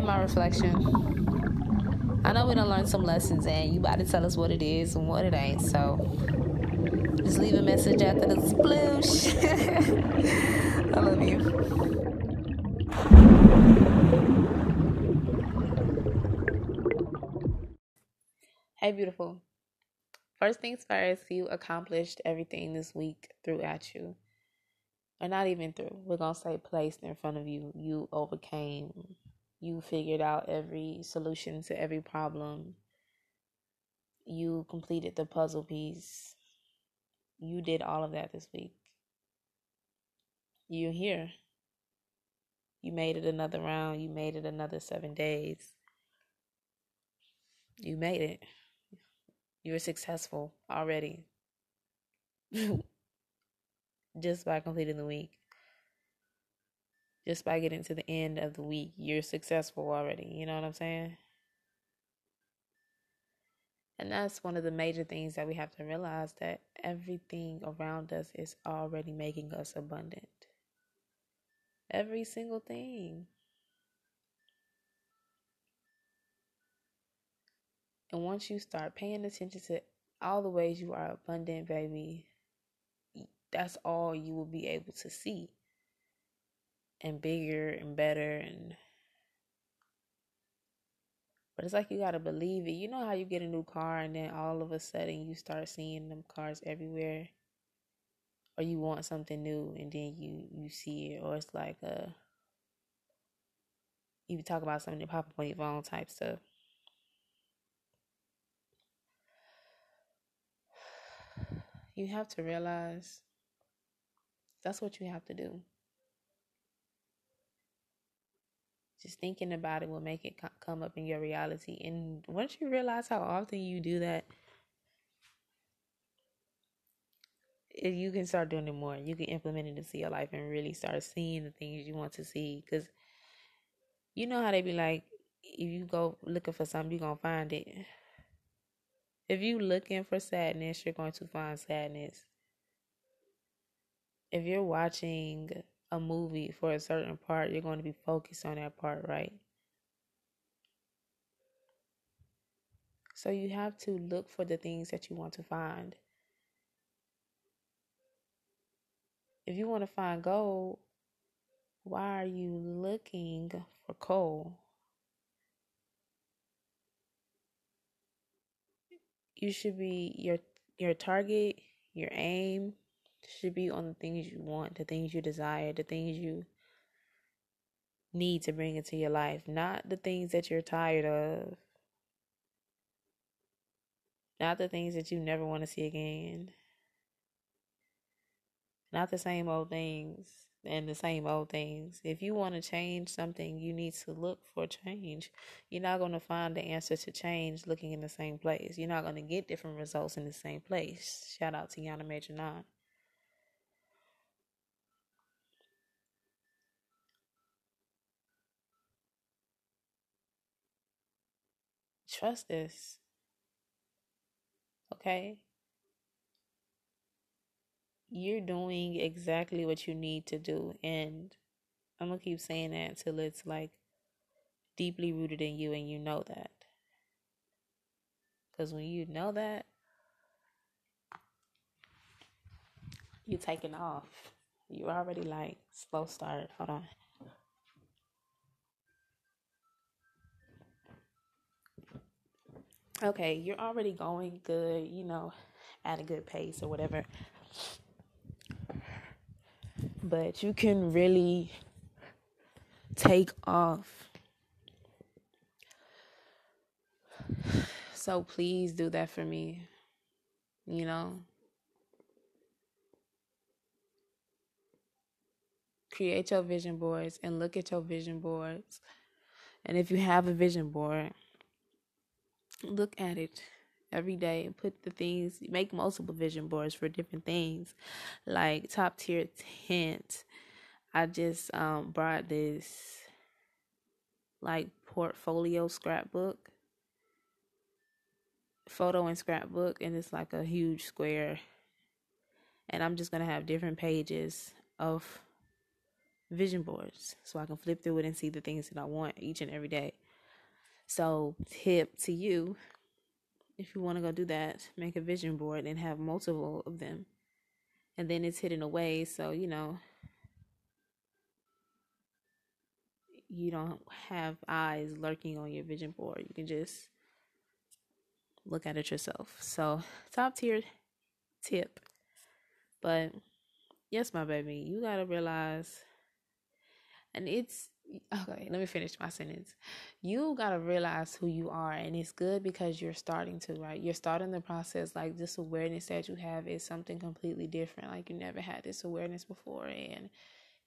ain't my reflection. I know we done learned some lessons, and you about to tell us what it is and what it ain't, so just leave a message after the sploosh. I love you. Hey, beautiful. First things first, you accomplished everything this week threw at you. Or not even through. We're going to say placed in front of you. You overcame. You figured out every solution to every problem. You completed the puzzle piece. You did all of that this week. You're here. You made it another round. You made it another 7 days. You made it. You were successful already. Just by completing the week. Just by getting to the end of the week, you're successful already. You know what I'm saying? And that's one of the major things that we have to realize, that everything around us is already making us abundant. Every single thing. And once you start paying attention to all the ways you are abundant, baby, that's all you will be able to see. And bigger and better. But it's like you got to believe it. You know how you get a new car and then all of a sudden you start seeing them cars everywhere? Or you want something new and then you see it. Or it's like you talk about something that pop up on your phone type stuff. You have to realize that's what you have to do. Just thinking about it will make it come up in your reality. And once you realize how often you do that, you can start doing it more. You can implement it into your life and really start seeing the things you want to see. Because you know how they be like, if you go looking for something, you're going to find it. If you're looking for sadness, you're going to find sadness. If you're watching a movie for a certain part, you're going to be focused on that part, right? So you have to look for the things that you want to find. If you want to find gold, why are you looking for coal? You should be, your target, your aim should be on the things you want, the things you desire, the things you need to bring into your life. Not the things that you're tired of. Not the things that you never want to see again. Not the same old things and the same old things. If you want to change something, you need to look for change. You're not going to find the answer to change looking in the same place. You're not going to get different results in the same place. Shout out to Yana Major Nan. Trust this. Okay? You're doing exactly what you need to do. And I'm going to keep saying that until it's like deeply rooted in you and you know that. Because when you know that, you're taking off. You already like slow start. Hold on. Okay, you're already going good, you know, at a good pace or whatever. But you can really take off. So please do that for me. You know? Create your vision boards and look at your vision boards. And if you have a vision board, look at it every day and put the things, make multiple vision boards for different things, like top tier tent. I just brought this like portfolio scrapbook, photo and scrapbook, and it's like a huge square. And I'm just going to have different pages of vision boards so I can flip through it and see the things that I want each and every day. So tip to you, if you want to go do that, make a vision board and have multiple of them. And then it's hidden away, so, you know, you don't have eyes lurking on your vision board. You can just look at it yourself. So top tier tip. But yes, my baby, you got to realize, and it's, okay, let me finish my sentence. You got to realize who you are, and it's good because you're starting to, right? You're starting the process. Like, this awareness that you have is something completely different. Like, you never had this awareness before, and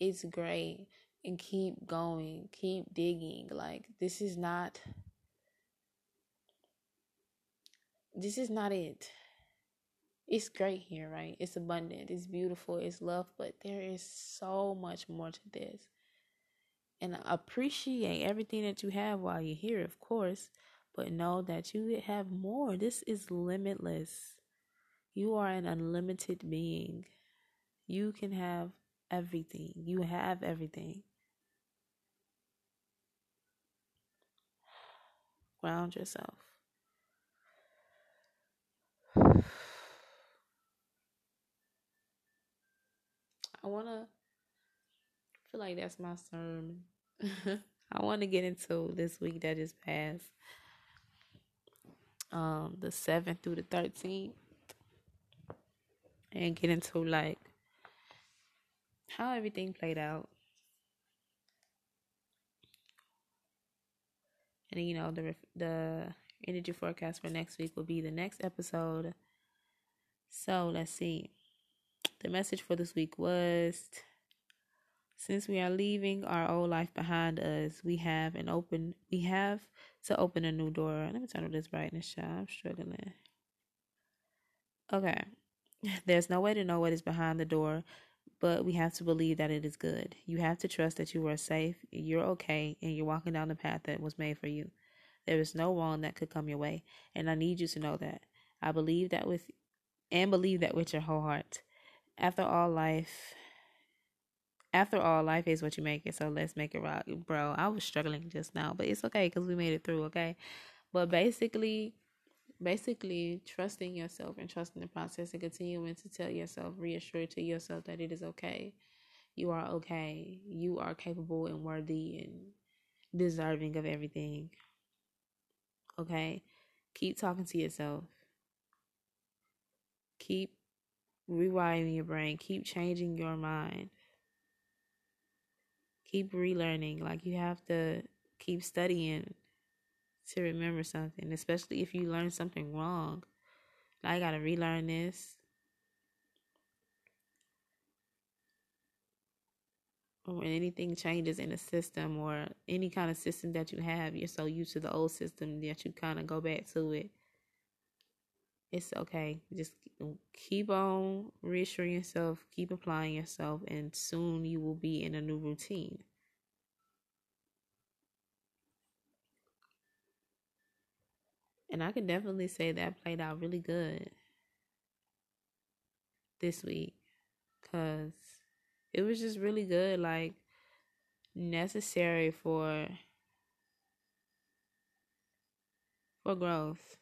it's great. And keep going, keep digging. Like, this is not it. It's great here, right? It's abundant, it's beautiful, it's love, but there is so much more to this. And appreciate everything that you have while you're here, of course, but know that you have more. This is limitless. You are an unlimited being. You can have everything. You have everything. Ground yourself. I want to feel like that's my sermon. I want to get into this week that just passed. The 7th through the 13th. And get into like how everything played out. And you know, the energy forecast for next week will be the next episode. So let's see. The message for this week was, since we are leaving our old life behind us, we have to open a new door. Let me turn up this brightness, y'all. I'm struggling. Okay. There's no way to know what is behind the door, but we have to believe that it is good. You have to trust that you are safe, you're okay, and you're walking down the path that was made for you. There is no wrong that could come your way, and I need you to know that. I believe that with your whole heart. After all, life is what you make it, so let's make it rock. Bro, I was struggling just now, but it's okay because we made it through, okay? But basically trusting yourself and trusting the process and continuing to tell yourself, reassure to yourself that it is okay. You are okay. You are capable and worthy and deserving of everything, okay? Keep talking to yourself. Keep rewiring your brain. Keep changing your mind. Keep relearning. Like, you have to keep studying to remember something, especially if you learn something wrong. I gotta relearn this. Or when anything changes in a system or any kind of system that you have, you're so used to the old system that you kind of go back to it. It's okay. Just keep on reassuring yourself, keep applying yourself, and soon you will be in a new routine. And I can definitely say that played out really good this week, because it was just really good, like necessary for growth.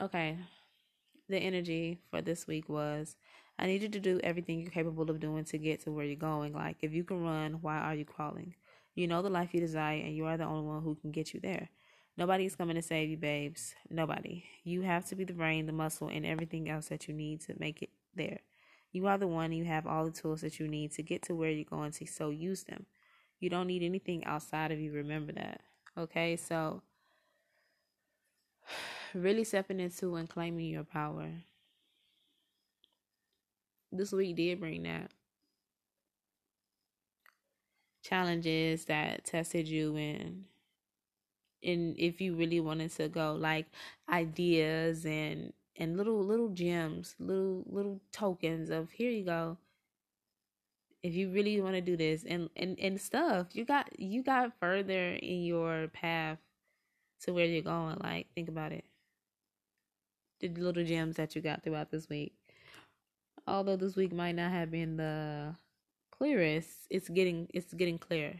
Okay, the energy for this week was, I need you to do everything you're capable of doing to get to where you're going. Like, if you can run, why are you crawling? You know the life you desire, and you are the only one who can get you there. Nobody is coming to save you, babes. Nobody. You have to be the brain, the muscle, and everything else that you need to make it there. You are the one, and you have all the tools that you need to get to where you're going to, so use them. You don't need anything outside of you, remember that. Okay, so really stepping into and claiming your power. This week did bring that. Challenges that tested you, and if you really wanted to go, like ideas and little gems, little tokens of, here you go. If you really want to do this and stuff, you got further in your path to where you're going. Like, think about it. The little gems that you got throughout this week. Although this week might not have been the clearest, it's getting clear.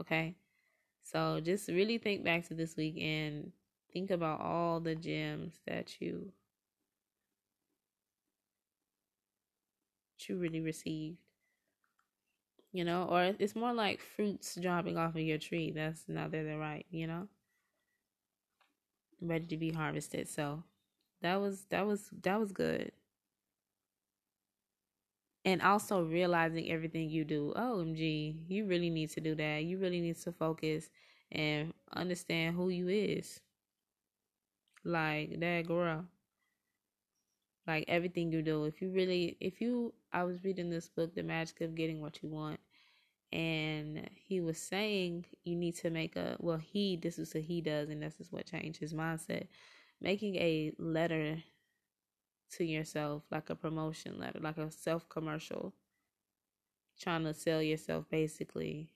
Okay? So just really think back to this week and think about all the gems that you really received. You know, or it's more like fruits dropping off of your tree. That's neither the right, you know? Ready to be harvested. So that was good. And also realizing everything you do. OMG, you really need to do that. You really need to focus and understand who you is. Like that girl. Like everything you do. I was reading this book, The Magic of Getting What You Want. And he was saying you need to make this is what changed his mindset. Making a letter to yourself, like a promotion letter, like a self-commercial. Trying to sell yourself, basically.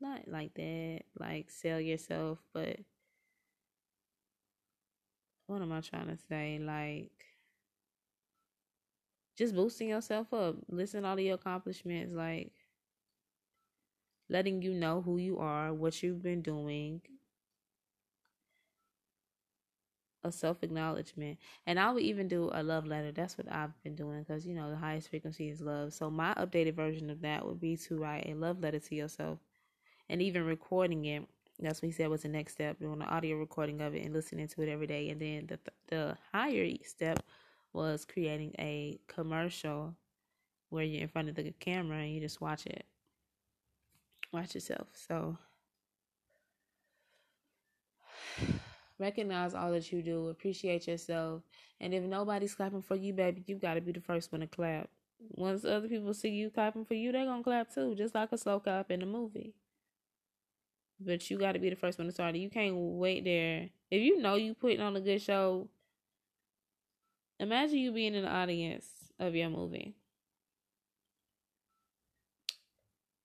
Not like that, like sell yourself, but what am I trying to say? Like, just boosting yourself up. Listen to all of your accomplishments. Like, letting you know who you are, what you've been doing. A self-acknowledgement. And I would even do a love letter. That's what I've been doing. Because, you know, the highest frequency is love. So my updated version of that would be to write a love letter to yourself. And even recording it. That's what he said was the next step. Doing an audio recording of it and listening to it every day. And then the higher step was creating a commercial where you're in front of the camera and you just watch it. Watch yourself. So recognize all that you do. Appreciate yourself. And if nobody's clapping for you, baby, you got to be the first one to clap. Once other people see you clapping for you, they're going to clap too. Just like a slow clap in a movie. But you got to be the first one to start it. You can't wait there. If you know you putting on a good show, imagine you being in the audience of your movie.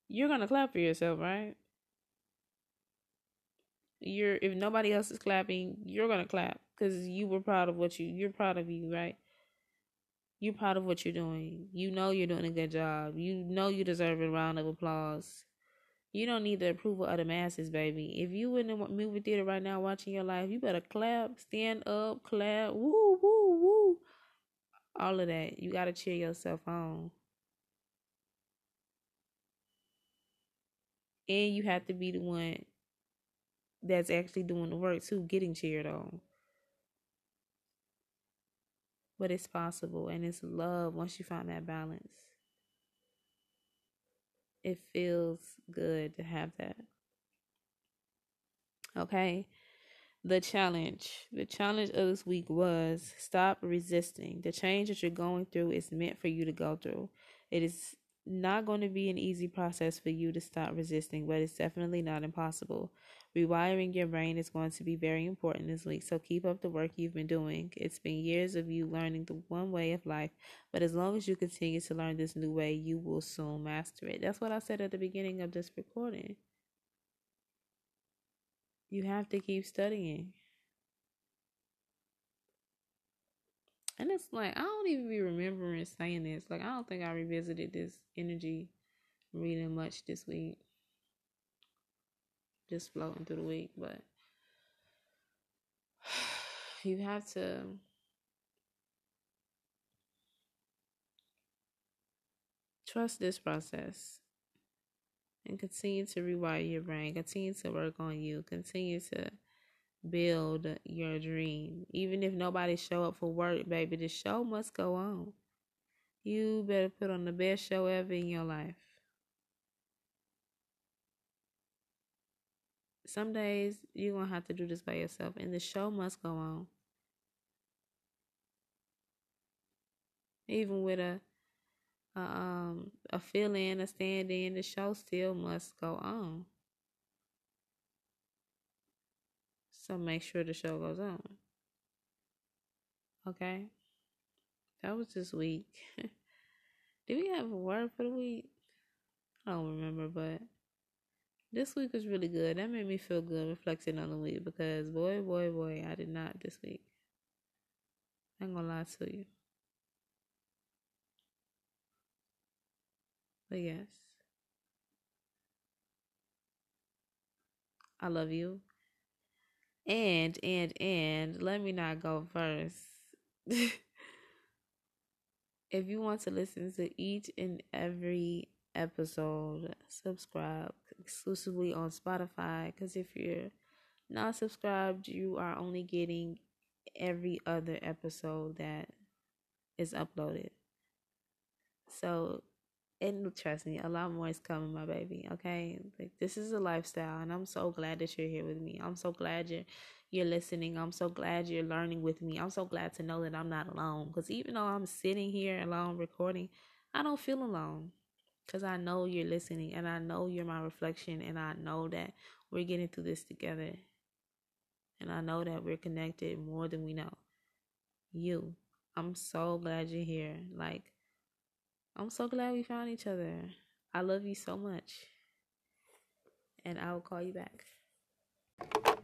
You're going to clap for yourself, right? If nobody else is clapping, you're going to clap because you were proud of what you're proud of you, right? You're proud of what you're doing. You know you're doing a good job. You know you deserve a round of applause. You don't need the approval of the masses, baby. If you in the movie theater right now watching your life, you better clap, stand up, clap, woo, woo, woo. All of that. You got to cheer yourself on. And you have to be the one that's actually doing the work too, getting cheered on. But it's possible, and it's love once you find that balance. It feels good to have that. Okay. The challenge of this week was stop resisting. The change that you're going through is meant for you to go through. It is not going to be an easy process for you to stop resisting, but it's definitely not impossible. Rewiring your brain is going to be very important this week, so keep up the work you've been doing. It's been years of you learning the one way of life, but as long as you continue to learn this new way, you will soon master it. That's what I said at the beginning of this recording. You have to keep studying. And it's like, I don't even be remembering saying this. Like, I don't think I revisited this energy reading much this week. Just floating through the week. But you have to trust this process and continue to rewire your brain. Continue to work on you. Continue to build your dream. Even if nobody show up for work, baby, the show must go on. You better put on the best show ever in your life. Some days you're going to have to do this by yourself, and the show must go on. Even with a fill-in, a stand-in, the show still must go on. So make sure the show goes on. Okay? That was this week. Did we have a word for the week? I don't remember, but this week was really good. That made me feel good reflecting on the week because, boy, I did not this week. I'm going to lie to you. But yes, I love you. And let me not go first. If you want to listen to each and every episode, subscribe exclusively on Spotify, because if you're not subscribed, you are only getting every other episode that is uploaded. So, and trust me, a lot more is coming, my baby, okay? Like, this is a lifestyle, and I'm so glad that you're here with me. I'm so glad you're listening. I'm so glad you're learning with me. I'm so glad to know that I'm not alone, because even though I'm sitting here alone recording, I don't feel alone, because I know you're listening, and I know you're my reflection, and I know that we're getting through this together, and I know that we're connected more than we know. You. I'm so glad you're here. Like, I'm so glad we found each other. I love you so much. And I will call you back.